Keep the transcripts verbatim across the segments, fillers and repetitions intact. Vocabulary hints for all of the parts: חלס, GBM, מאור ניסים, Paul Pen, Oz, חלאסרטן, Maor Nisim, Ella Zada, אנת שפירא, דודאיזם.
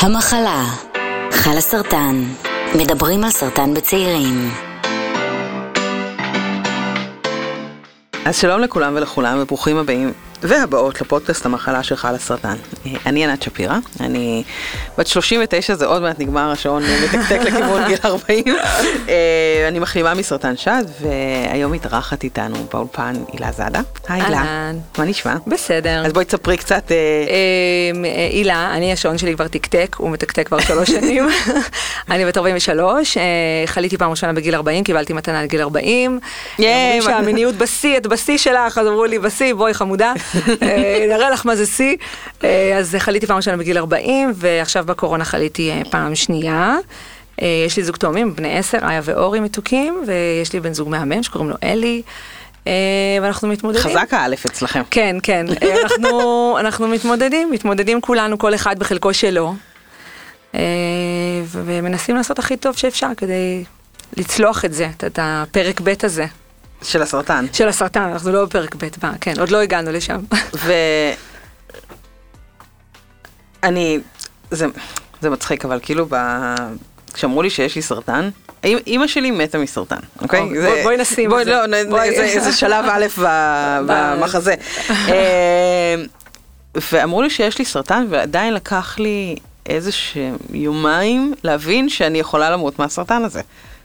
המחלה, חל הסרטן, מדברים על סרטן בצעירים. אז שלום לכולם ולכולם, וברוכים הבאים והבאות לפודקאסט המחלה של חל הסרטן. אני אנת שפירא, אני בת שלושים ותשע, זה עוד מעט נגמר השעון, מתקתק לכיוון גיל ארבעים. אני מחלימה מסרטן שד, והיום התארחת איתנו פאול פן, אילה זאדה. היי אילה, מה נשמע? בסדר. אז בואי תספרי קצת. אילה, אני השעון שלי כבר תקתק, הוא מתקתק כבר שלוש שנים. אני בת ארבעים ושלוש, חליתי פעם ראשונה בגיל ארבעים, קיבלתי מתנה לגיל ארבעים. אומרים שהמיניות בסי, את בסי שלך, אז אמרו לי בסי, בואי חמודה. נראה לך מה זה סי. אז חליתי פעם ראשונה בגיל ארבעים, ועכשיו בקורונה חליתי פעם שנייה. יש לי זוג תאומים, בני עשר, איה ואורי מתוקים, ויש לי בן זוג מהמם שקוראים לו אלי, ואנחנו מתמודדים. חזק האלף אצלכם. כן, כן. אנחנו, אנחנו מתמודדים, מתמודדים כולנו, כל אחד בחלקו שלו, ומנסים לעשות הכי טוב שאפשר כדי לצלוח את זה, את הפרק ב' הזה. של הסרטן. של הסרטן, אנחנו לא בפרק ב' בה, כן, עוד לא הגענו לשם. ואני, זה, זה מצחיק, אבל כאילו, ב... כשאמרו לי שיש לי סרטן, אמא שלי מתה מסרטן, אוקיי? Okay, זה... בואי נשים בוא, את לא, זה. בואי, זה, זה שלב א' במחזה. ואמרו לי שיש לי סרטן, ועדיין לקח לי איזה יומיים להבין שאני יכולה למות מהסרטן הזה.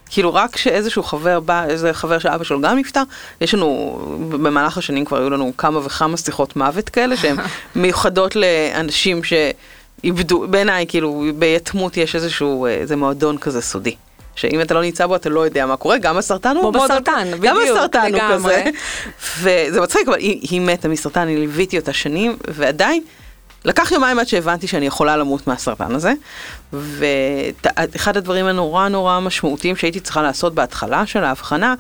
כאילו רק שאיזשהו חבר בא, איזה חבר שאבא שלו גם נפטר, יש לנו, במהלך השנים כבר היו לנו כמה וכמה שיחות מוות כאלה, שהן מיוחדות לאנשים שאיבדו, בעיניי כאילו ביתמות יש איזשהו, איזה מועדון כזה סודי. שאם אתה לא ניצא בו, אתה לא יודע מה קורה, גם הסרטן הוא מועדון. בסרטן, בדיוק. גם הסרטן הוא כזה. וזה מצחיק, אבל היא, היא מתה מסרטן, אני ליוויתי אותה שנים, ועדיין, לקח יומיים עד שהבנתי שאני יכולה למות מהסרטן הזה, ואחד הדברים הנורא נורא משמעותיים שהייתי צריכה לעשות בהתחלה של ההבחנה,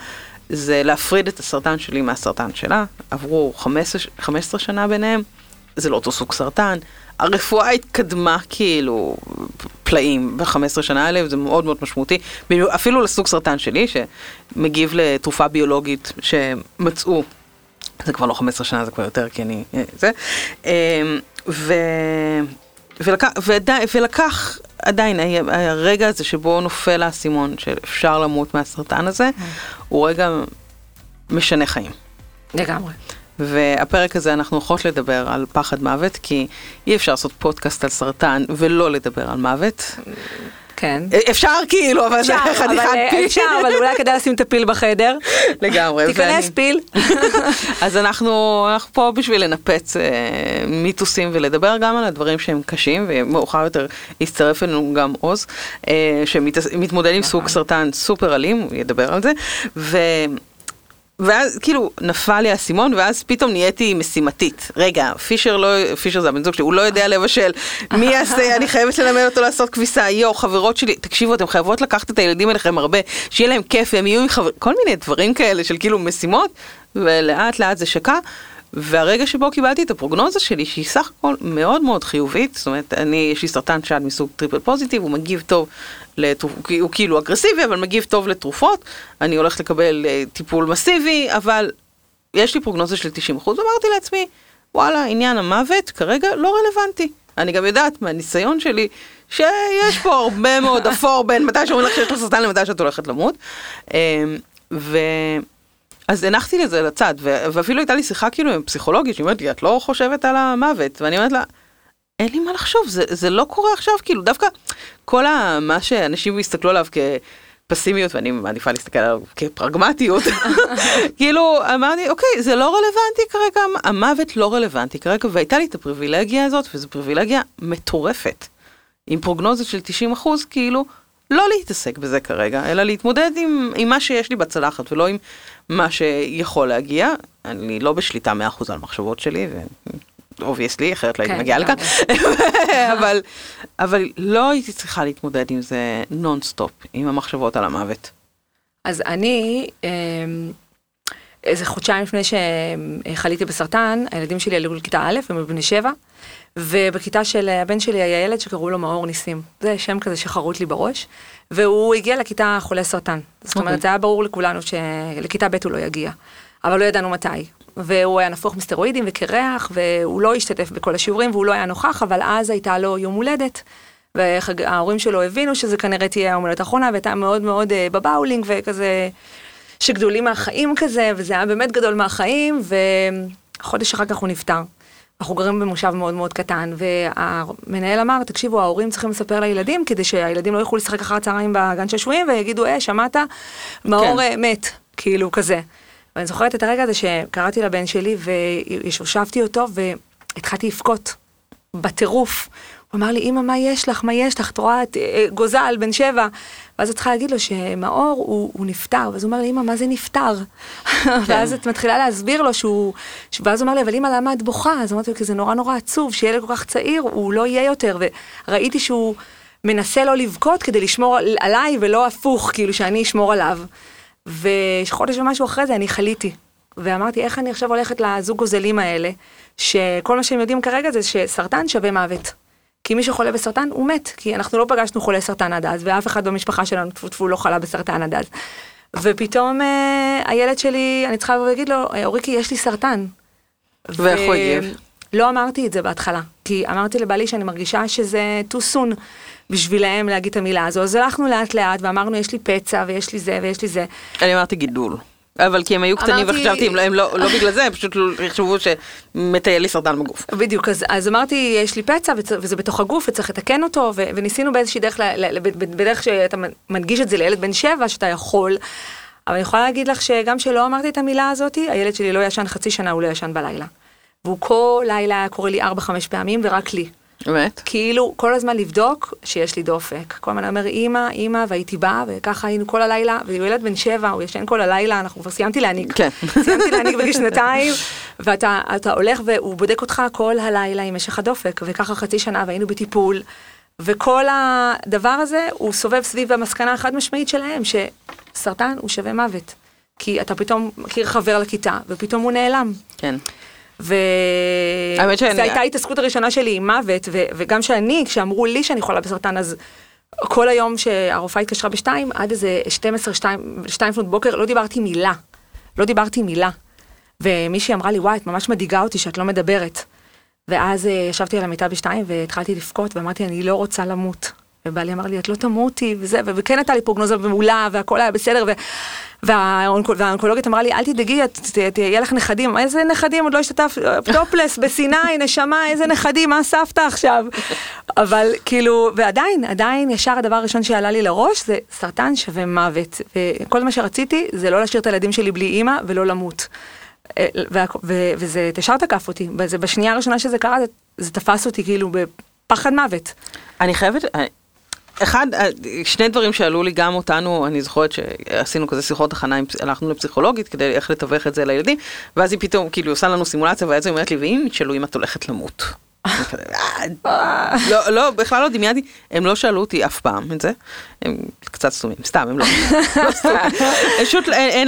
זה להפריד את הסרטן שלי מהסרטן שלה. עברו חמש עשרה שנה ביניהם, זה לא אותו סוג סרטן. הרפואה התקדמה כאילו פלאים ב-חמש עשרה שנה האלה, וזה מאוד מאוד משמעותי, אפילו לסוג סרטן שלי, שמגיב לתרופה ביולוגית שמצאו, זה כבר לא חמש עשרה שנה, זה כבר יותר, כי אני... זה... ו... ולקח, ועדי... ולקח עדיין הרגע הזה שבו נופל הסימון שאפשר למות מהסרטן הזה, הוא רגע משנה חיים. לגמרי. והפרק הזה אנחנו יכולות לדבר על פחד מוות, כי אי אפשר לעשות פודקאסט על סרטן ולא לדבר על מוות. כן. אפשר כאילו, אבל זה חתיכת פיל. אפשר, אבל אולי כדאי לשים את הפיל בחדר. לגמרי. תיכנס פיל. אז אנחנו פה בשביל לנפץ מיתוסים ולדבר גם על הדברים שהם קשים, ומאוחר יותר יצטרף אלינו גם עוז, שמתמודד עם סוג סרטן סופר אלים, הוא ידבר על זה, ו... ואז כאילו נפל לי הסימון, ואז פתאום נהייתי משימתית. רגע, פישר לא, פישר זה הבן זוג שלי, הוא לא יודע לבשל. מי יעשה? אני חייבת ללמד אותו לעשות כביסה. יו, חברות שלי, תקשיבו, אתם חייבות לקחת את הילדים אליכם הרבה, שיהיה להם כיף, הם יהיו עם חבר... כל מיני דברים כאלה של כאילו משימות, ולאט לאט זה שקע. והרגע שבו קיבלתי את הפרוגנוזה שלי, שהיא סך הכל מאוד מאוד חיובית, זאת אומרת, אני, יש לי סרטן שד מסוג טריפל פוזיטיב, הוא מגיב טוב, הוא כאילו אגרסיבי, אבל מגיב טוב לתרופות, אני הולכת לקבל טיפול מסיבי, אבל יש לי פרוגנוזה של תשעים אחוז, ואמרתי לעצמי, וואלה, עניין המוות כרגע לא רלוונטי. אני גם יודעת מהניסיון שלי, שיש פה הרבה מאוד אפור בין מתי שאומרים לך שיש לך סרטן למתי שאת הולכת למות, ו... אז הנחתי לזה לצד, ואפילו הייתה לי שיחה כאילו עם פסיכולוגית, שאומרת לי, את לא חושבת על המוות, ואני אומרת לה, אין לי מה לחשוב, זה, זה לא קורה עכשיו, כאילו דווקא כל מה שאנשים יסתכלו עליו כפסימיות, ואני מעדיפה להסתכל עליו כפרגמטיות, כאילו אמרתי, אוקיי, זה לא רלוונטי כרגע, המוות לא רלוונטי כרגע, והייתה לי את הפריבילגיה הזאת, וזו פריבילגיה מטורפת, עם פרוגנוזות של תשעים אחוז, כאילו, לא להתעסק בזה כרגע, אלא להתמודד עם, עם מה שיש לי בצלחת, ולא עם מה שיכול להגיע. אני לא בשליטה מאה אחוז על מחשבות שלי, ואובייסלי, אחרת לא הייתי מגיעה לכאן, אבל, אבל לא הייתי צריכה להתמודד עם זה נונסטופ, עם המחשבות על המוות. אז אני, איזה חודשיים לפני שחליתי בסרטן, הילדים שלי עלו לכיתה א', הם בני שבע, ובכיתה של הבן שלי היה ילד שקראו לו מאור ניסים. זה שם כזה שחרוט לי בראש. והוא הגיע לכיתה חולה סרטן. זאת אומרת, זה היה ברור לכולנו שלכיתה ב' הוא לא יגיע. אבל לא ידענו מתי. והוא היה נפוך מסטרואידים וקרח, והוא לא השתתף בכל השיעורים, והוא לא היה נוכח, אבל אז הייתה לו יום הולדת. וההורים שלו הבינו שזה כנראה תהיה המולדת האחרונה, והייתה מאוד מאוד בבאולינג וכזה, שגדולים מהחיים כזה, וזה היה באמת גדול מהחיים, וחודש אחר כך הוא נפטר. אנחנו גרים במושב מאוד מאוד קטן, והמנהל אמר, תקשיבו, ההורים צריכים לספר לילדים, כדי שהילדים לא יוכלו לשחק אחר הצהריים בגן ששווים, ויגידו, אה, שמעת, מאור מת, כאילו כזה. ואני זוכרת את הרגע הזה שקראתי לבן שלי, וישושבתי אותו, והתחלתי לפקות בטירוף. הוא אמר לי, אמא, מה יש לך? מה יש לך? תרועה, גוזל, בן שבע. ואז את צריכה להגיד לו שמאור הוא, הוא נפטר. ואז הוא אומר לי, אמא, מה זה נפטר? כן. ואז את מתחילה להסביר לו שהוא... ואז הוא אומר לי, אבל אמא, למה את בוכה? אז אמרתי לו, כי זה נורא נורא עצוב, שילד כל כך צעיר, הוא לא יהיה יותר. וראיתי שהוא מנסה לא לבכות כדי לשמור עליי, ולא הפוך, כאילו שאני אשמור עליו. וחודש ומשהו אחרי זה אני חליתי. ואמרתי, איך אני עכשיו הולכת לזוג גוזלים האלה, שכל מה שהם יודעים כרגע זה שסרטן שווה מוות. כי מי שחולה בסרטן הוא מת, כי אנחנו לא פגשנו חולה סרטן עד אז, ואף אחד במשפחה שלנו תפו לא חלה בסרטן עד אז. ופתאום אה, הילד שלי, אני צריכה להגיד לו, אוריקי, יש לי סרטן. ואיך הוא הגיב? לא אמרתי את זה בהתחלה, כי אמרתי לבעלי שאני מרגישה שזה too soon בשבילהם להגיד את המילה הזו. אז הלכנו לאט לאט ואמרנו, יש לי פצע ויש לי זה ויש לי זה. אני אמרתי גידול. אבל כי הם היו קטנים וחשבתי, הם לא בגלל זה, הם פשוט חשבו שמטייל לי סרטן בגוף. בדיוק, אז אמרתי, יש לי פצע, וזה בתוך הגוף, וצריך לתקן אותו, וניסינו באיזושהי דרך, בדרך שאתה מנגיש את זה לילד בן שבע, שאתה יכול, אבל אני יכולה להגיד לך שגם שלא אמרתי את המילה הזאת, הילד שלי לא ישן חצי שנה, הוא לא ישן בלילה. והוא כל לילה קורא לי ארבע חמש פעמים, ורק לי. באמת? כאילו, כל הזמן לבדוק שיש לי דופק. כל הזמן אומר, אמא, אמא, והייתי באה, וככה היינו כל הלילה, והוא ילד בן שבע, הוא ישן כל הלילה, אנחנו כבר סיימתי להניק. כן. סיימתי להניק בגיל שנתיים, ואתה הולך והוא בודק אותך כל הלילה עם משך הדופק, וככה חצי שנה, והיינו בטיפול, וכל הדבר הזה, הוא סובב סביב המסקנה החד משמעית שלהם, שסרטן הוא שווה מוות. כי אתה פתאום מכיר חבר לכיתה, ופתאום הוא נעלם. כן. וזו הייתה ההתעסקות הראשונה שלי עם מוות, וגם שאני, כשאמרו לי שאני חולה בסרטן, אז כל היום שהרופאה התקשרה בשתיים, עד איזה שתים עשרה, שתיים לפנות בוקר, לא דיברתי מילה. לא דיברתי מילה. ומישהי אמרה לי, וואי, את ממש מדאיגה אותי שאת לא מדברת. ואז ישבתי על המיטה בשתיים, והתחלתי לפקות, ואמרתי, אני לא רוצה למות. ובעלי אמר לי, את לא תמותי, וזה, וכן הייתה לי פרוגנוזה ומולה, והכל היה בסדר, והאונקולוגית אמרה לי, אל תדאגי, תהיה לך נכדים, איזה נכדים, עוד לא השתתף, טופלס בסיני, נשמה, איזה נכדים, מה סבתא עכשיו? אבל כאילו, ועדיין, עדיין, ישר הדבר הראשון שעלה לי לראש, זה סרטן שווה מוות, וכל מה שרציתי, זה לא להשאיר את הילדים שלי בלי אימא, ולא למות. וזה תשאר תקף אותי, בשנייה הראשונה שזה קרה, זה תפס אותי כאילו בפחד מוות. אני חייבת... אחד, שני דברים שעלו לי גם אותנו, אני זוכרת שעשינו כזה שיחות הכנה, הלכנו לפסיכולוגית כדי איך לתווך את זה לילדים, ואז היא פתאום, כאילו, עושה לנו סימולציה, ואז היא אומרת לי, ואם תשאלו אם את הולכת למות. לא, לא, בכלל לא דמייתי, הם לא שאלו אותי אף פעם את זה, הם קצת סתומים, סתם, הם לא סתומים. פשוט, אין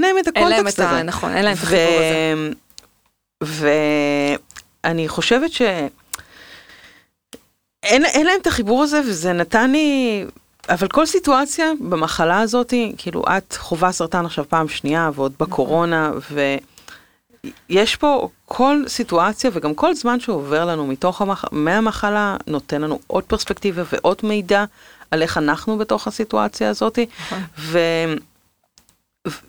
להם את הקונטקסט הזה. נכון, אין להם את החיבור הזה. ואני חושבת ש... אין, אין להם את החיבור הזה, וזה נתן לי, אבל כל סיטואציה במחלה הזאת, כאילו את חובה סרטן עכשיו פעם שנייה, ועוד בקורונה, ויש פה כל סיטואציה, וגם כל זמן שעובר לנו מתוך המח... מהמחלה, נותן לנו עוד פרספקטיבה ועוד מידע, על איך אנחנו בתוך הסיטואציה הזאת, ו...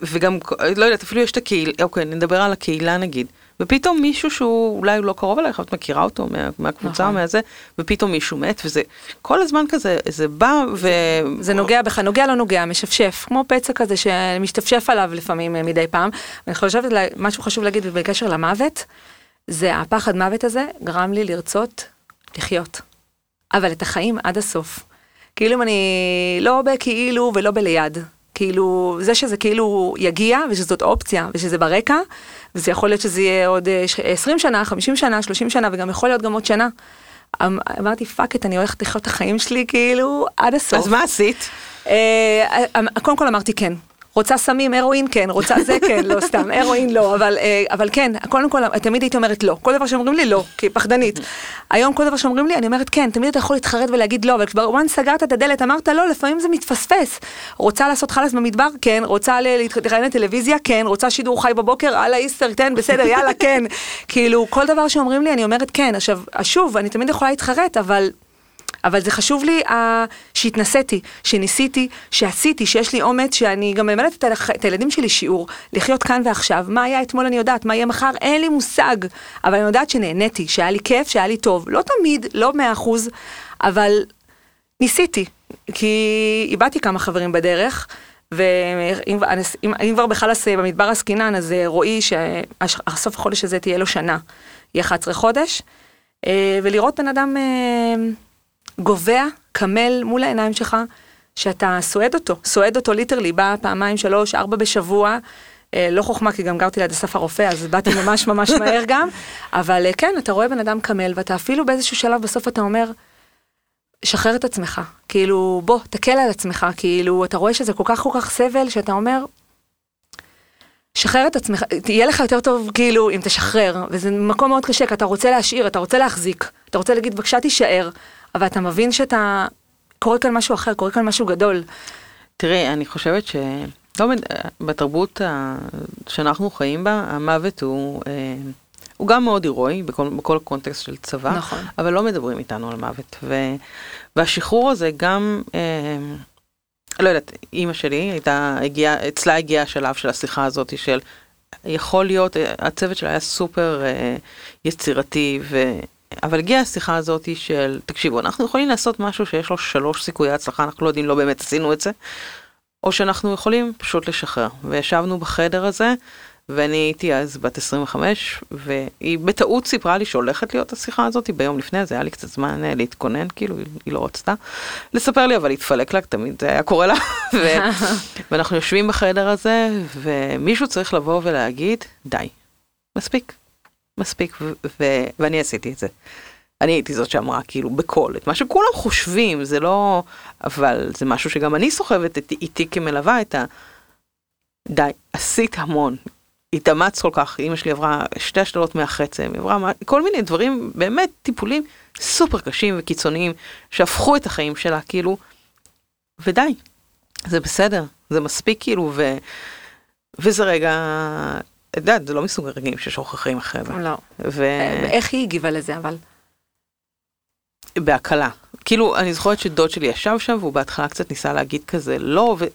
וגם, לא יודעת, אפילו יש את הקהילה, אוקיי, נדבר על הקהילה נגיד, ופתאום מישהו שהוא אולי לא קרוב אליך, את מכירה אותו מה, מהקבוצה, נכון. מהזה, ופתאום מישהו מת, וזה כל הזמן כזה, זה בא ו... זה נוגע בך, נוגע לא נוגע, משפשף, כמו פצע כזה שמשתפשף עליו לפעמים מדי פעם. אני חושבת, משהו חשוב להגיד בקשר למוות, זה הפחד מוות הזה גרם לי לרצות לחיות, אבל את החיים עד הסוף. כאילו אם אני לא בכאילו ולא בליד, כאילו, זה שזה כאילו יגיע, ושזאת אופציה, ושזה ברקע, וזה יכול להיות שזה יהיה עוד עשרים שנה, חמישים שנה, שלושים שנה, וגם יכול להיות גם עוד שנה. אמרתי, פאקט, אני הולכת לחיות את החיים שלי, כאילו, עד הסוף. אז מה עשית? קודם כל אמרתי כן. רוצה סמים, הרואין כן, רוצה זה כן, לא סתם, הרואין לא, אבל כן, קודם כל, תמיד הייתי אומרת לא. כל דבר שאומרים לי לא, כי פחדנית. היום כל דבר שאומרים לי, אני אומרת כן, תמיד אתה יכול להתחרט ולהגיד לא, אבל כשברואן סגרת את הדלת, אמרת לא, לפעמים זה מתפספס. רוצה לעשות חלס במדבר? כן. רוצה להתראיין לטלוויזיה? כן. רוצה שידור חי בבוקר? על האיסטר, תן, בסדר, יאללה, כן. כאילו, כל דבר שאומרים לי, אני אומרת כן. עכשיו, שוב, אני תמיד יכולה להתחרט, אבל אבל זה חשוב לי שהתנסיתי, שניסיתי, שעשיתי, שיש לי אומץ, שאני גם ממלאת את הילדים שלי שיעור, לחיות כאן ועכשיו, מה היה אתמול אני יודעת, מה יהיה מחר, אין לי מושג, אבל אני יודעת שנהניתי, שהיה לי כיף, שהיה לי טוב, לא תמיד, לא מאה אחוז, אבל ניסיתי, כי איבדתי כמה חברים בדרך, ואם כבר בחלס במדבר הסקינן, אז רואי שהסוף החודש הזה תהיה לו שנה, יהיה אחד עשר חודש, ולראות בן אדם גובע, קמל מול העיניים שלך, שאתה סועד אותו, סועד אותו ליטרלי, בא פעמיים, שלוש, ארבע בשבוע, לא חוכמה, כי גם גרתי ליד הסף הרופא, אז באתי ממש ממש מהר גם, אבל כן, אתה רואה בן אדם קמל, ואתה אפילו באיזשהו שלב בסוף אתה אומר, שחרר את עצמך, כאילו, בוא, תקל על עצמך, כאילו, אתה רואה שזה כל כך כל כך סבל, שאתה אומר, שחרר את עצמך, תהיה לך יותר טוב, כאילו, אם תשחרר, וזה מקום מאוד קשה, כי אתה רוצה להשאיר, אתה רוצה להחזיק, אתה רוצה להגיד, בבקשה תישאר, אבל אתה מבין שאתה, קורה כאן משהו אחר, קורה כאן משהו גדול. תראי, אני חושבת ש... לא, בתרבות ה... שאנחנו חיים בה, המוות הוא... אה... הוא גם מאוד הירואי, בכל, בכל הקונטקסט של צבא, נכון. אבל לא מדברים איתנו על מוות. ו, והשחרור הזה גם, אה, לא יודעת, אמא שלי הייתה, הגיע, אצלה הגיע השלב של השיחה הזאת של, יכול להיות, הצוות שלה היה סופר אה, יצירתי, ו, אבל הגיעה השיחה הזאת של, תקשיבו, אנחנו יכולים לעשות משהו שיש לו שלוש סיכויי הצלחה, אנחנו לא יודעים, לא באמת עשינו את זה, או שאנחנו יכולים פשוט לשחרר. וישבנו בחדר הזה, ואני הייתי אז בת עשרים וחמש, והיא בטעות סיפרה לי שהולכת להיות השיחה הזאת, ביום לפני, זה היה לי קצת זמן להתכונן, כאילו, היא לא רצתה לספר לי, אבל התפלק לה, תמיד זה היה קורה לה, ואנחנו יושבים בחדר הזה, ומישהו צריך לבוא ולהגיד, די, מספיק, מספיק, ואני עשיתי את זה. אני הייתי זאת שאמרה, כאילו, בכל, את מה שכולם חושבים, זה לא, אבל זה משהו שגם אני סוחבת איתי כמלווה, את ה... די, עשית המון, התאמץ כל כך, אמא שלי עברה שתי השתלות מהחצם, עברה כל מיני דברים, באמת טיפולים סופר קשים וקיצוניים, שהפכו את החיים שלה, כאילו, ודי, זה בסדר, זה מספיק, כאילו, ו... וזה רגע, דעת, זה לא מסוג הרגעים ששוכחים אחריו. לא. ו... איך היא הגיבה לזה, אבל? בהקלה. כאילו, אני זוכרת שדוד שלי ישב שם, והוא בהתחלה קצת ניסה להגיד כזה, לא, ו...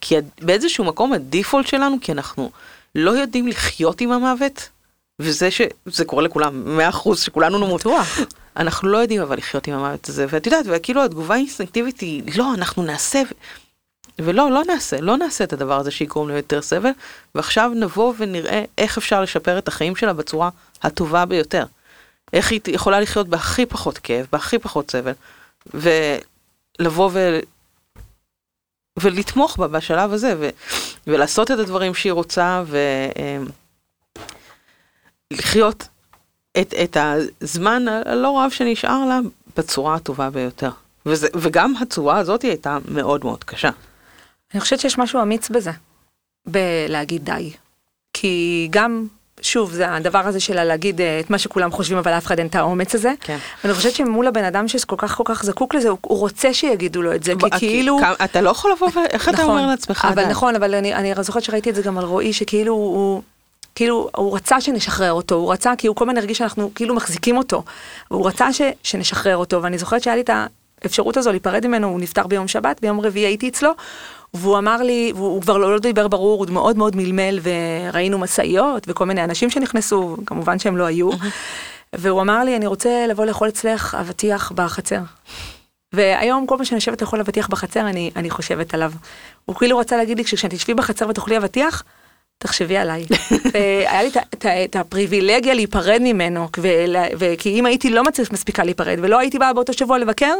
כי באיזשהו מקום הדיפולט שלנו, כי אנחנו... לא יודעים לחיות עם המוות, וזה שזה קורה לכולם, מאה אחוז שכולנו נמות. אנחנו לא יודעים אבל לחיות עם המוות הזה, ואת יודעת, וכאילו התגובה האינסטינקטיבית היא, לא, אנחנו נעשה, ולא, לא נעשה, לא נעשה את הדבר הזה שיגרום לו יותר סבל, ועכשיו נבוא ונראה איך אפשר לשפר את החיים שלה בצורה הטובה ביותר. איך היא יכולה לחיות בהכי פחות כאב, בהכי פחות סבל, ולבוא ו... ולתמוך בה בשלב הזה, ו... ולעשות את הדברים שהיא רוצה, ולחיות את, את הזמן הלא רב שנשאר לה, בצורה הטובה ביותר. וזה, וגם הצורה הזאת הייתה מאוד מאוד קשה. אני חושבת שיש משהו אמיץ בזה, בלהגיד די. כי גם, שוב, זה הדבר הזה שלה להגיד את מה שכולם חושבים, אבל אף אחד אין את האומץ הזה. כן. ואני חושבת שמול הבן אדם שכל כך כל כך זקוק לזה, הוא רוצה שיגידו לו את זה, כי כאילו... אתה לא יכול לבוא, איך אתה אומר לעצמך? אבל נכון, אבל אני זוכרת שראיתי את זה גם על רואי, שכאילו הוא... כאילו, הוא רצה שנשחרר אותו, הוא רצה, כי הוא כל מיני הרגיש שאנחנו כאילו מחזיקים אותו, והוא רצה שנשחרר אותו, ואני זוכרת שהיה לי את האפשרות הזו להיפרד ממנו, הוא נפטר ביום שבת, ביום רביעי הייתי אצלו, והוא אמר לי, והוא כבר לא דיבר ברור, הוא מאוד מאוד מלמל, וראינו מסעיות, וכל מיני אנשים שנכנסו, כמובן שהם לא היו, והוא אמר לי, אני רוצה לבוא לאכול אצלך אבטיח בחצר. והיום, כל פעם שאני יושבת לאכול אבטיח בחצר, אני, אני חושבת עליו. הוא כאילו רצה להגיד לי, כשאני תשבי בחצר ותאכלי אבטיח, תחשבי עליי. והיה לי את הפריבילגיה להיפרד ממנו, וכי אם הייתי לא מספיקה להיפרד, ולא הייתי באה באותו שבוע לבקר,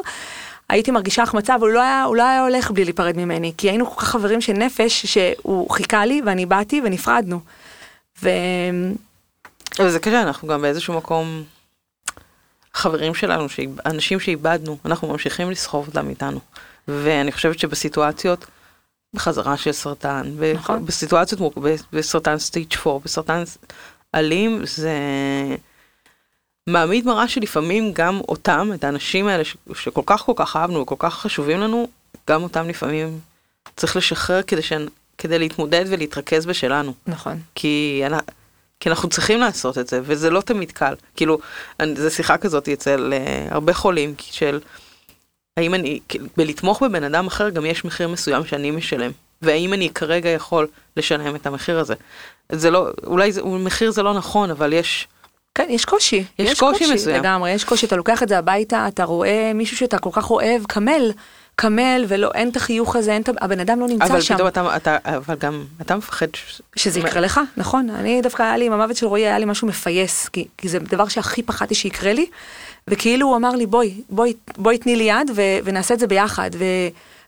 הייתי מרגישה החמצה, והוא לא היה, הוא לא היה הולך בלי להיפרד ממני, כי היינו כל כך חברים של נפש, שהוא חיכה לי, ואני באתי, ונפרדנו. ו... אבל זה קשה, אנחנו גם באיזשהו מקום, חברים שלנו, אנשים שאיבדנו, אנחנו ממשיכים לסחוב אותם איתנו. ואני חושבת שבסיטואציות, בחזרה של סרטן, נכון. בסיטואציות מורכבות, בסרטן סטייג' ארבע, בסרטן אלים, זה... מעמיד מראה שלפעמים גם אותם, את האנשים האלה ש- שכל כך כל כך אהבנו וכל כך חשובים לנו, גם אותם לפעמים צריך לשחרר כדי, ש- כדי להתמודד ולהתרכז בשלנו. נכון. כי, אני, כי אנחנו צריכים לעשות את זה, וזה לא תמיד קל. כאילו, אני, זה שיחה כזאת אצל uh, הרבה חולים של האם אני, בלתמוך בבן אדם אחר גם יש מחיר מסוים שאני משלם, והאם אני כרגע יכול לשלם את המחיר הזה. זה לא, אולי זה, מחיר זה לא נכון, אבל יש... כן, יש קושי. יש, יש קושי, קושי מסוים. לגמרי, יש קושי. אתה לוקח את זה הביתה, אתה רואה מישהו שאתה כל כך אוהב, קמל, קמל, ולא, אין את החיוך הזה, אין, הבן אדם לא נמצא אבל שם. אבל פתאום אתה, אתה, אבל גם, אתה מפחד... ש... שזה יקרה לך, נכון. אני דווקא, היה לי, עם המוות של רועי, היה לי משהו מפייס, כי, כי זה דבר שהכי פחדתי שיקרה לי, וכאילו הוא אמר לי, בואי, בואי, בואי תני לי יד, ו, ונעשה את זה ביחד, ו...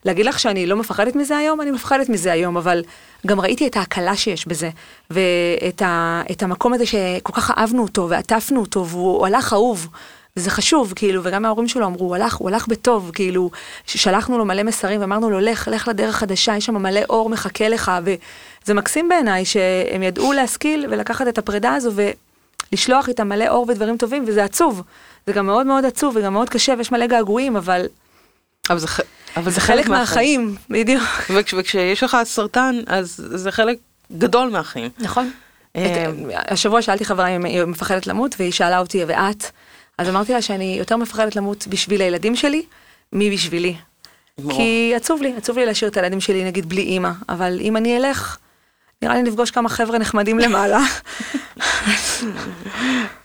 להגיד לך שאני לא מפחדת מזה היום, אני מפחדת מזה היום, אבל גם ראיתי את ההקלה שיש בזה, ואת ה, את המקום הזה שכל כך אהבנו אותו, ועטפנו אותו, והוא הלך אהוב, וזה חשוב, כאילו, וגם ההורים שלו אמרו, הוא הלך, הוא הלך בטוב, כאילו, שלחנו לו מלא מסרים, ואמרנו לו, לך, לך לדרך חדשה, יש שם מלא אור מחכה לך, וזה מקסים בעיניי, שהם ידעו להשכיל, ולקחת את הפרידה הזו, ולשלוח איתם מלא אור ודברים טובים, וזה עצוב, זה גם מאוד מאוד עצוב, וגם מאוד קשה, ויש מלא געגועים, אבל... אבל זה... אבל זה חלק מהחיים, בדיוק. וכשיש לך סרטן, אז זה חלק גדול מהחיים. נכון. השבוע שאלתי חברה אם היא מפחדת למות, והיא שאלה אותי, ואת? אז אמרתי לה שאני יותר מפחדת למות בשביל הילדים שלי, מי בשבילי. כי עצוב לי, עצוב לי להשאיר את הילדים שלי, נגיד, בלי אימא. אבל אם אני אלך, נראה לי נפגוש כמה חבר'ה נחמדים למעלה.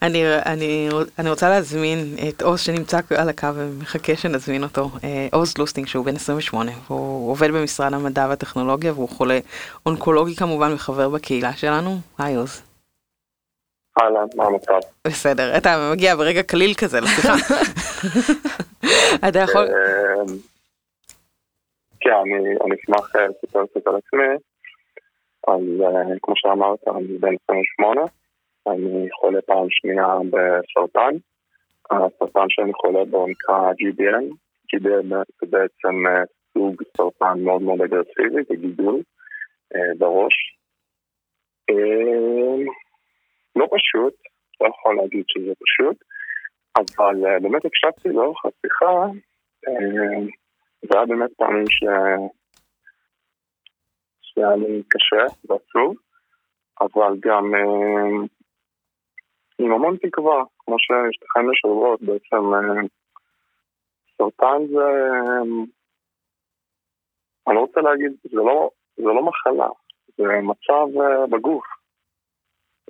אני, אני, אני רוצה להזמין את עוז שנמצא על הקו ומחכה שנזמין אותו. עוז לוסטינג שהוא בן עשרים ושמונה, הוא עובד במשרד המדע והטכנולוגיה והוא חולה אונקולוגי כמובן וחבר בקהילה שלנו. היי עוז. הלאה, מה המצב? בסדר, אתה מגיע ברגע קליל כזה, לשיחה. אתה יכול... כן, אני אשמח לספר קצת על עצמי. אז כמו שאמרת, אני בן עשרים ושמונה. אני חולה פעם שנייה בסרטן. הסרטן שאני חולה בו נקרא ג'י בי אם. ג'י בי אם זה בעצם סוג סרטן מאוד מאוד אגרסיבי, זה גידול בראש. לא פשוט, לא יכול להגיד שזה פשוט, אבל באמת הקשבתי לאורך השיחה, זה היה באמת פעמים ש... שהיה לי קשה ועצוב, אבל גם אה, עם המון תקווה, כמו ששתכן לשאולות, בעצם אה, סרטן זה, אה, אני רוצה להגיד, זה לא, זה לא מחלה, זה מצב אה, בגוף.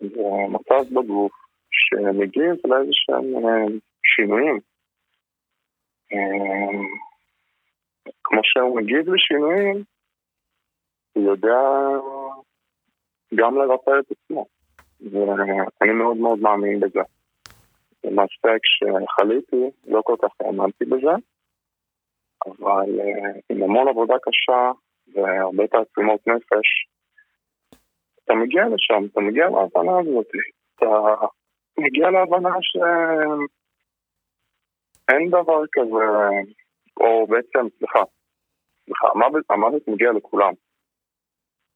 זה מצב בגוף שמגיב לאיזשהם אה, שינויים. אה, כמו שהוא מגיב לשינויים, הוא יודע גם לרפא את עצמו, ואני מאוד מאוד מאמין בזה. במספק שחליתי, לא כל כך האמנתי בזה, אבל עם המון עבודה קשה והרבה תעצומות נפש, אתה מגיע לשם, אתה מגיע להבנה הזאת, אתה מגיע להבנה שאין דבר כזה, או בעצם, סליחה, סליחה, המוות, המוות מגיע לכולם.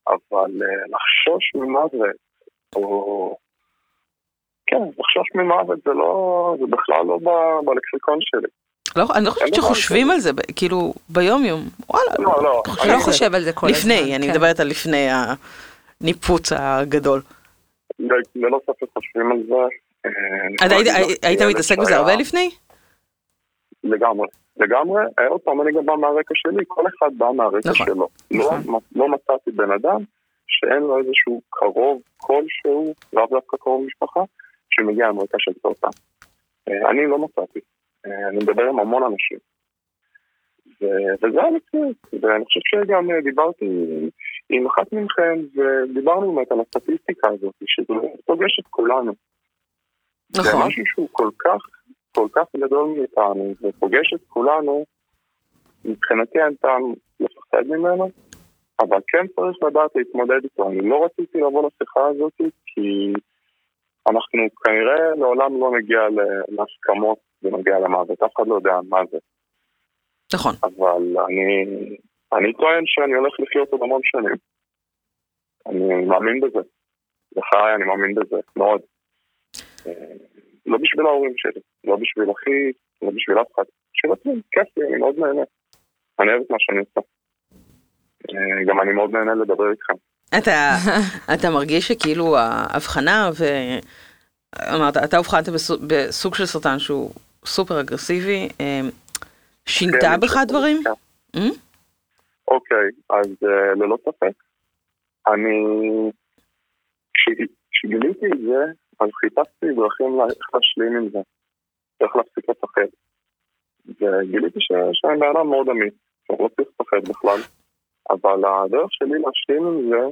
אבל לחשוש ממוות, או... כן, לחשוש ממוות זה לא... זה בכלל לא בלקסיקון שלי. אני לא חושבת שחושבים על זה, כאילו, ביום-יום. וואלה, אני לא חושב על זה כל הזמן. לפני, אני מדברת על לפני הניפוץ הגדול. ללא ספק חושבים על זה. היית מתעסק בזה הרבה לפני? לגמרי. לגמרי, עוד פעם אני גם בא מהרקע שלי, כל אחד בא מהרקע שלו. לא מצאתי בן אדם שאין לו איזשהו קרוב כלשהו, רב דווקא קרוב משפחה, שמגיע מהרקע של סרטן. אני לא מצאתי. אני מדבר עם המון אנשים. וזה המציאות. ואני חושב שגם דיברתי עם אחת מכם, ודיברנו על הסטטיסטיקה הזאת, שזה פוגש את כולנו. זה משהו שהוא כל כך... כל כך גדול מאיתנו, ופוגש את כולנו, מבחינתי אין טעם לפחד ממנו, אבל כן צריך לדעת להתמודד איתו. אני לא רציתי לבוא לשיחה הזאת, כי אנחנו כנראה לעולם לא נגיע להסכמות, ונגיע למוות, אף אחד לא יודע מה זה. נכון. אבל אני, אני טוען שאני הולך לחיות עוד המון שנים. אני מאמין בזה. לחיי, אני מאמין בזה, מאוד. לא בשביל ההורים שלי, לא בשביל אחי, לא בשביל אף אחד. בשביל עצמי, כיף לי, אני מאוד נהנה. אני אוהבת מה שאני עושה. גם אני מאוד נהנה לדבר איתכם. אתה מרגיש שכאילו ההבחנה, אמרת, אתה הבחנת בסוג של סרטן שהוא סופר אגרסיבי, שינתה בך דברים? אוקיי, אז ללא ספק. אני... כשגיליתי את זה, אז חיפשתי דרכים להשלים עם זה. צריך להפסיק לפחד. וגיליתי שאני בעולם מאוד עמית. אני לא צריך לפחד בכלל. אבל הדרך שלי להשלים עם זה,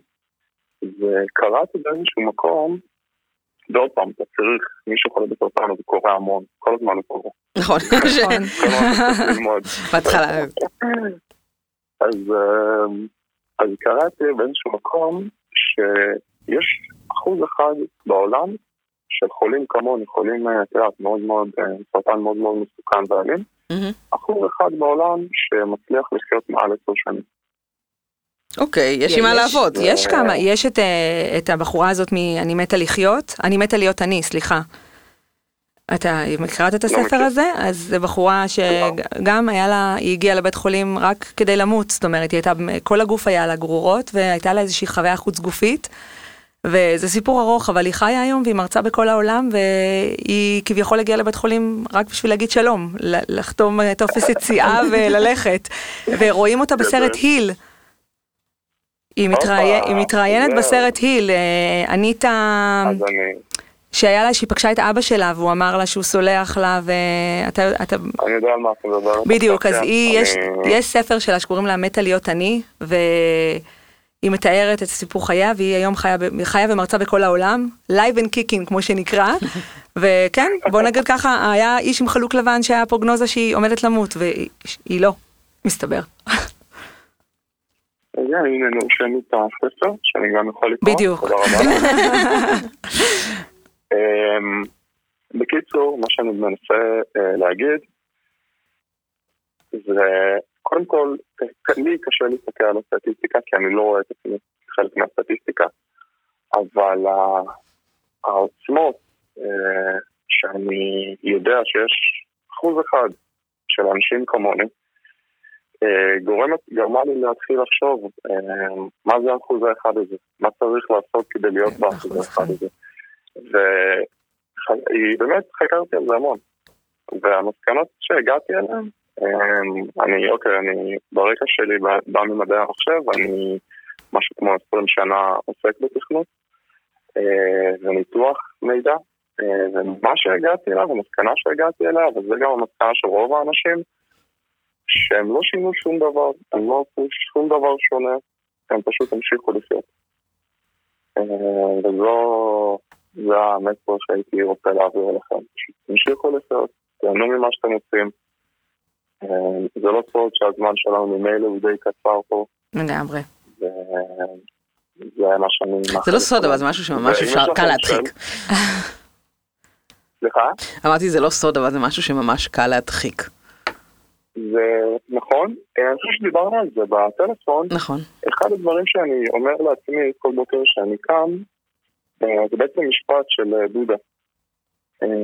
וקראתי באיזשהו מקום, ועוד פעם, אתה צריך, מישהו חולה בסרטן, זה קורה המון, כל הזמן הוא קורה. נכון, נכון. בהתחלה. אז קראתי באיזשהו מקום, שיש אחוז אחד בעולם, של חולים כמוני, חולים מאוד מאוד, סרטן מאוד מאוד מסוכן בעלים, אחוז אחד בעולם, שמצליח לחיות מעל עשר שנים. אוקיי, יש עם מה לעבוד. יש כמה, יש את הבחורה הזאת מ"אני מתה לחיות", "אני מתה להיות אני", סליחה. אתה מכירת את הספר הזה? אז זו בחורה שגם היה לה, היא הגיעה לבית חולים רק כדי למות, זאת אומרת, היא הייתה, כל הגוף היה לה גרורות, והייתה לה איזושהי חוויה חוץ גופית, וזה סיפור ארוך, אבל היא חיה היום, והיא מרצה בכל העולם, והיא כביכול הגיעה לבית חולים רק בשביל להגיד שלום, לחתום טופס יציאה וללכת, ורואים אותה בסרט היל, היא מתראיינת בסרט היל, ענית שהיה לה, שהיא פגשה את אבא שלה, והוא אמר לה שהוא סולח לה, ואתה... אני יודע על מה אתה מדבר. בדיוק, אז יש ספר שלה שקוראים לה מתה להיות אני, והיא מתארת את סיפור חייה, והיא היום חיה ומרצה בכל העולם, live and kicking כמו שנקרא, וכן, בוא נגיד ככה, היה איש עם חלוק לבן שהיה פרוגנוזה שהיא עומדת למות, והיא לא, מסתבר. הנה נרשם את הספר, שאני גם יכול לקרוא. בדיוק. תודה רבה. בקיצור, מה שאני מנסה להגיד, זה קודם כל, לי קשה להסתכל על הסטטיסטיקה, כי אני לא רואה את עצמי חלק מהסטטיסטיקה, אבל העוצמות שאני יודע שיש אחוז אחד של אנשים כמוני, גורמת, גרמה לי להתחיל לחשוב מה זה האחוז האחד הזה, מה צריך לעשות כדי להיות באחוז האחד הזה. ובאמת חקרתי על זה המון. והמסקנות שהגעתי אליהן, אני, אוקיי, אני ברקע שלי בא ממדעי המחשב, אני משהו כמו עשרים שנה עוסק בתכנות, וניתוח מידע, ומה שהגעתי אליו, המסקנה שהגעתי אליו, וזה גם המסקנה של רוב האנשים, שהם לא שינו שום דבר, הם לא עשו שום דבר שונה, הם פשוט המשיכו לחיות. וזו, זה המסר שהייתי רוצה להעביר לכם. המשיכו לחיות, תענו ממה שאתם עושים. זה לא סוד שהזמן שלנו ממילא הוא די קצר פה. לגמרי. זה מה שאני... זה לא סוד, אבל זה משהו שממש אפשר קל להדחיק. סליחה? אמרתי, זה לא סוד, אבל זה משהו שממש קל להדחיק. זה נכון, אני חושב שדיברנו על זה בטלפון. נכון. אחד הדברים שאני אומר לעצמי כל בוקר שאני קם, זה בעצם משפט של דודה.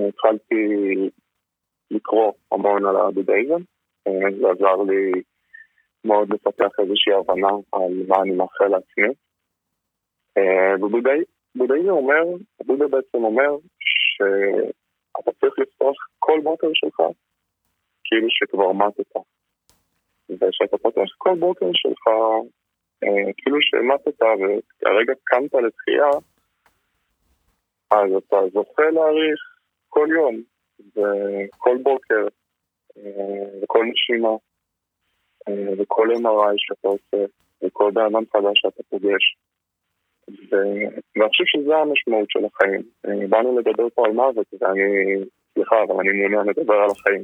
התחלתי לקרוא המון על הדודאיזם, זה עזר לי מאוד לפתח איזושהי הבנה על מה אני מאחל לעצמי. ודודאיזם אומר, דודה בעצם אומר שאתה צריך לפתוח כל בוקר שלך, כאילו שכבר מתת, ושאתה פותח כל בוקר שלך, כאילו שמתת, והרגע קמת לתחייה, אז אתה זוכה להעריך כל יום, וכל בוקר, וכל נשימה, וכל M R I שאתה עושה, וכל דענן חדש שאתה פוגש. ואני חושב שזה המשמעות של החיים. באנו לדבר פה על מוות, ואני, סליחה, אבל אני מעוניין לדבר על החיים.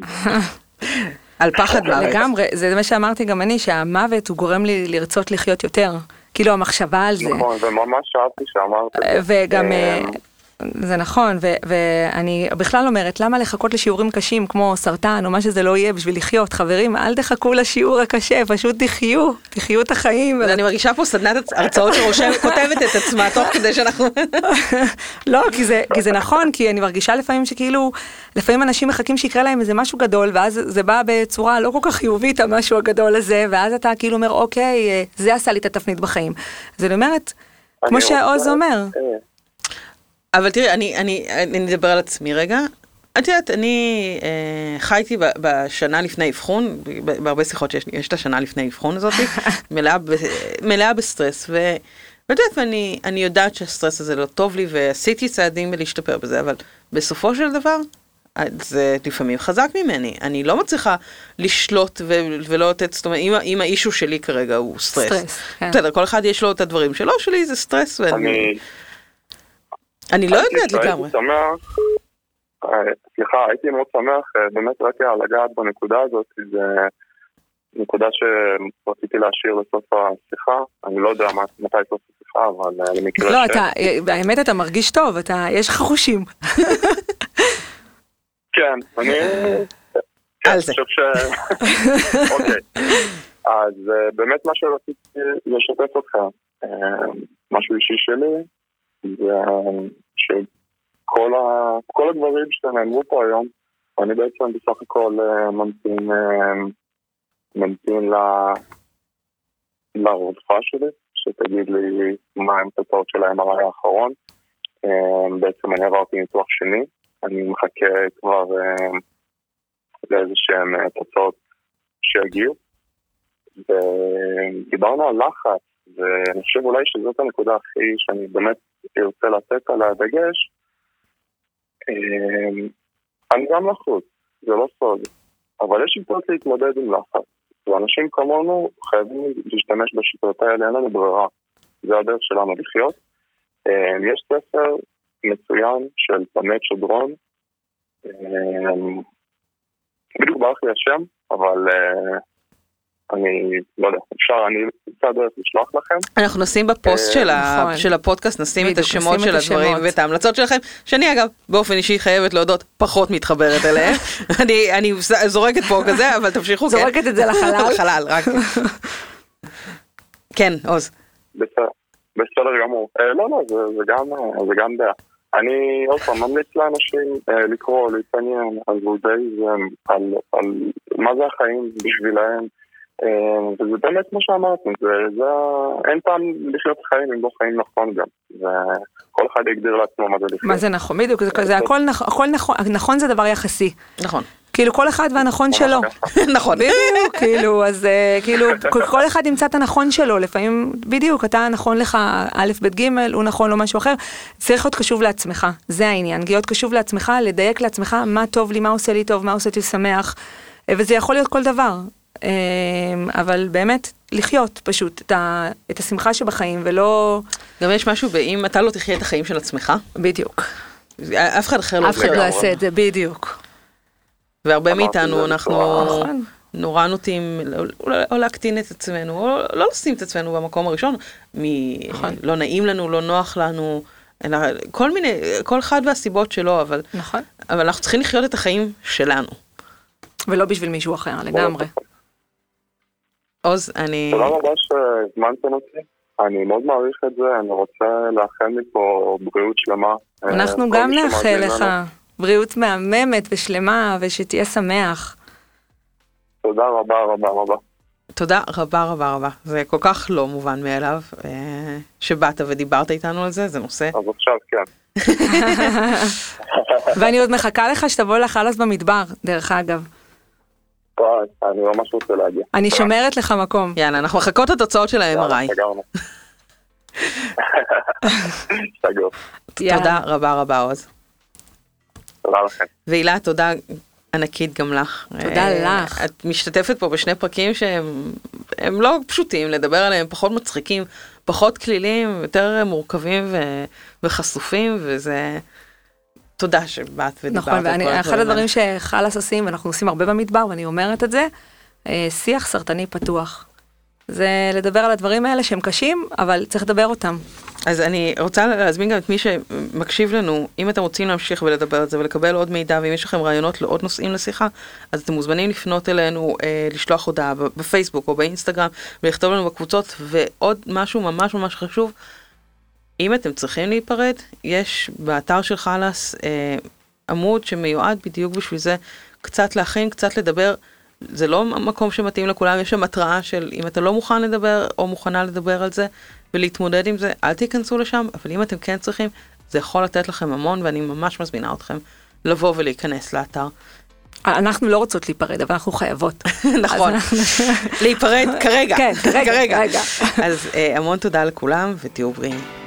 על פחד מוות. לגמרי, זה מה שאמרתי גם אני, שהמוות הוא גורם לי לרצות לחיות יותר. כאילו המחשבה על זה. נכון, זה ממש שאלתי שאמרתי. וגם, זה נכון, ואני בכלל אומרת, למה לחכות לשיעורים קשים כמו סרטן או מה שזה לא יהיה בשביל לחיות? חברים, אל תחכו לשיעור הקשה, פשוט תחיו, תחיו את החיים. אני מרגישה פה סדנת הרצאות שרושם כותבת את עצמה, תוך כדי שאנחנו... לא, כי זה נכון, כי אני מרגישה לפעמים שכאילו, לפעמים אנשים מחכים שיקרה להם איזה משהו גדול, ואז זה בא בצורה לא כל כך חיובית, המשהו הגדול הזה, ואז אתה כאילו אומר, אוקיי, זה עשה לי את התפנית בחיים. אז אני אומרת, כמו שעוז אומר... אבל תראי, אני, אני, אני, אני אדבר על עצמי רגע, את יודעת, אני חייתי בשנה לפני אבחון, בהרבה שיחות שיש את השנה לפני אבחון הזאת, מלאה בסטרס, ואת יודעת, אני יודעת שהסטרס הזה לא טוב לי, ועשיתי צעדים להשתפר בזה, אבל בסופו של דבר, זה לפעמים חזק ממני. אני לא מצליחה לשלוט ולא לתת, זאת אומרת, אם האישו שלי כרגע הוא סטרס. בסדר, כל אחד יש לו את הדברים שלו, שלי זה סטרס, ואני... אני לא יודעת לגמרי. סליחה, הייתי מאוד שמח, באמת רק על הגעת בנקודה הזאת, זה נקודה שרציתי להשאיר לסוף השיחה, אני לא יודע מתי סוף השיחה, אבל למקרה ש... לא, באמת אתה מרגיש טוב, יש לך חושים. כן, אני... על זה. אוקיי, אז באמת מה שרציתי לשתף אותך, משהו אישי שלי, זה ש... כל, ה, כל הדברים שנאמרו פה היום, אני בעצם בסך הכל uh, ממתין, uh, ממתין ל, לרודפה שלי, שתגיד לי מה הם תוצאות של ה-אם אר איי האחרון. Uh, בעצם אני עברתי ניתוח שני, אני מחכה כבר uh, לאיזשהם uh, תוצאות שיגיעו. ודיברנו על לחץ, ואני חושב אולי שזאת הנקודה הכי שאני באמת רוצה לתת על הדגש, אני גם לחוץ, זה לא סוד, אבל יש שיטות להתמודד עם לחץ, ואנשים כמונו חייבים להשתמש בשיטות האלה, אין לנו ברירה, זה הדרך שלנו לחיות. יש ספר מצוין של פמת שדרון, בדיוק ברח לי השם, אבל אני לא יודע, אפשר, אני רוצה דרך לשלוח לכם. אנחנו נשים בפוסט של הפודקאסט, נשים את השמות של הדברים ואת ההמלצות שלכם, שאני אגב באופן אישי חייבת להודות פחות מתחברת אליהם. אני זורקת פה כזה, אבל תמשיכו. זורקת את זה לחלל. לחלל, רק. כן, עוז. בסדר גמור. לא, לא, זה גם דעה. אני עוד פעם ממליץ לאנשים לקרוא, להתעניין על בודהיזם, על מה זה החיים בשבילהם. וזה באמת כמו שאמרתם, אין פעם לחיות חיים אם לא חיים נכון גם, וכל אחד יגדיר לעצמו מה זה לחיות. מה זה נכון, בדיוק, זה הכל נכון, נכון זה דבר יחסי. נכון. כאילו כל אחד והנכון שלו. נכון. בדיוק, כאילו, אז כאילו, כל אחד ימצא את הנכון שלו, לפעמים, בדיוק, אתה נכון לך א' ב' ג' הוא נכון לו משהו אחר, צריך להיות קשוב לעצמך, זה העניין, להיות קשוב לעצמך, לדייק לעצמך מה טוב לי, מה עושה לי טוב, מה עושה לי שמח, וזה יכול להיות כל דבר. אבל באמת לחיות פשוט את, ה, את השמחה שבחיים ולא... גם יש משהו באם אתה לא תחיה את החיים של עצמך. בדיוק. אף אחד אחר לא אף אחד לא עושה את זה, בדיוק. והרבה מאיתנו אנחנו נורא נוטים או להקטין את עצמנו, או לא לשים את עצמנו במקום הראשון, לא נעים לנו, לא נוח לנו, כל מיני, כל אחד והסיבות שלו, אבל אנחנו צריכים לחיות את החיים שלנו. ולא בשביל מישהו אחר, לגמרי. עוז, אני... תודה רבה שהזמנתם אותי, אני מאוד מעריך את זה, אני רוצה לאחל לי פה בריאות שלמה. אנחנו גם נאחל לך בריאות מהממת ושלמה, ושתהיה שמח. תודה רבה רבה רבה. תודה רבה רבה רבה, זה כל כך לא מובן מאליו, שבאת ודיברת איתנו על זה, זה נושא. אז עכשיו כן. ואני עוד מחכה לך שתבוא לחלס במדבר, דרך אגב. אני ממש רוצה להגיע. אני שומרת לך מקום. יאללה, אנחנו מחכות את התוצאות של ה-אם אר איי. תודה רבה רבה, עוז. תודה לכם. ואילה, תודה ענקית גם לך. תודה לך. את משתתפת פה בשני פרקים שהם לא פשוטים, לדבר עליהם פחות מצחיקים, פחות כלילים, יותר מורכבים וחשופים, וזה... תודה שבאת ודיברת. נכון, ואני, אחד הדברים שחלס עושים, ואנחנו עושים הרבה במדבר, ואני אומרת את זה, שיח סרטני פתוח. זה לדבר על הדברים האלה שהם קשים, אבל צריך לדבר אותם. אז אני רוצה להזמין גם את מי שמקשיב לנו, אם אתם רוצים להמשיך ולדבר על זה, ולקבל עוד מידע, ואם יש לכם רעיונות לעוד נושאים לשיחה, אז אתם מוזמנים לפנות אלינו, אה, לשלוח הודעה בפייסבוק או באינסטגרם, ולכתוב לנו בקבוצות, ועוד משהו ממש ממש חשוב, אם אתם צריכים להיפרד, יש באתר של חלס אה, עמוד שמיועד בדיוק בשביל זה, קצת להכין, קצת לדבר, זה לא מקום שמתאים לכולם, יש שם התראה של אם אתה לא מוכן לדבר או מוכנה לדבר על זה, ולהתמודד עם זה, אל תיכנסו לשם, אבל אם אתם כן צריכים, זה יכול לתת לכם המון, ואני ממש מזמינה אתכם לבוא ולהיכנס לאתר. אנחנו לא רוצות להיפרד, אבל אנחנו חייבות. נכון, להיפרד כרגע. כן, כרגע. אז המון תודה לכולם, ותהיו בריאים.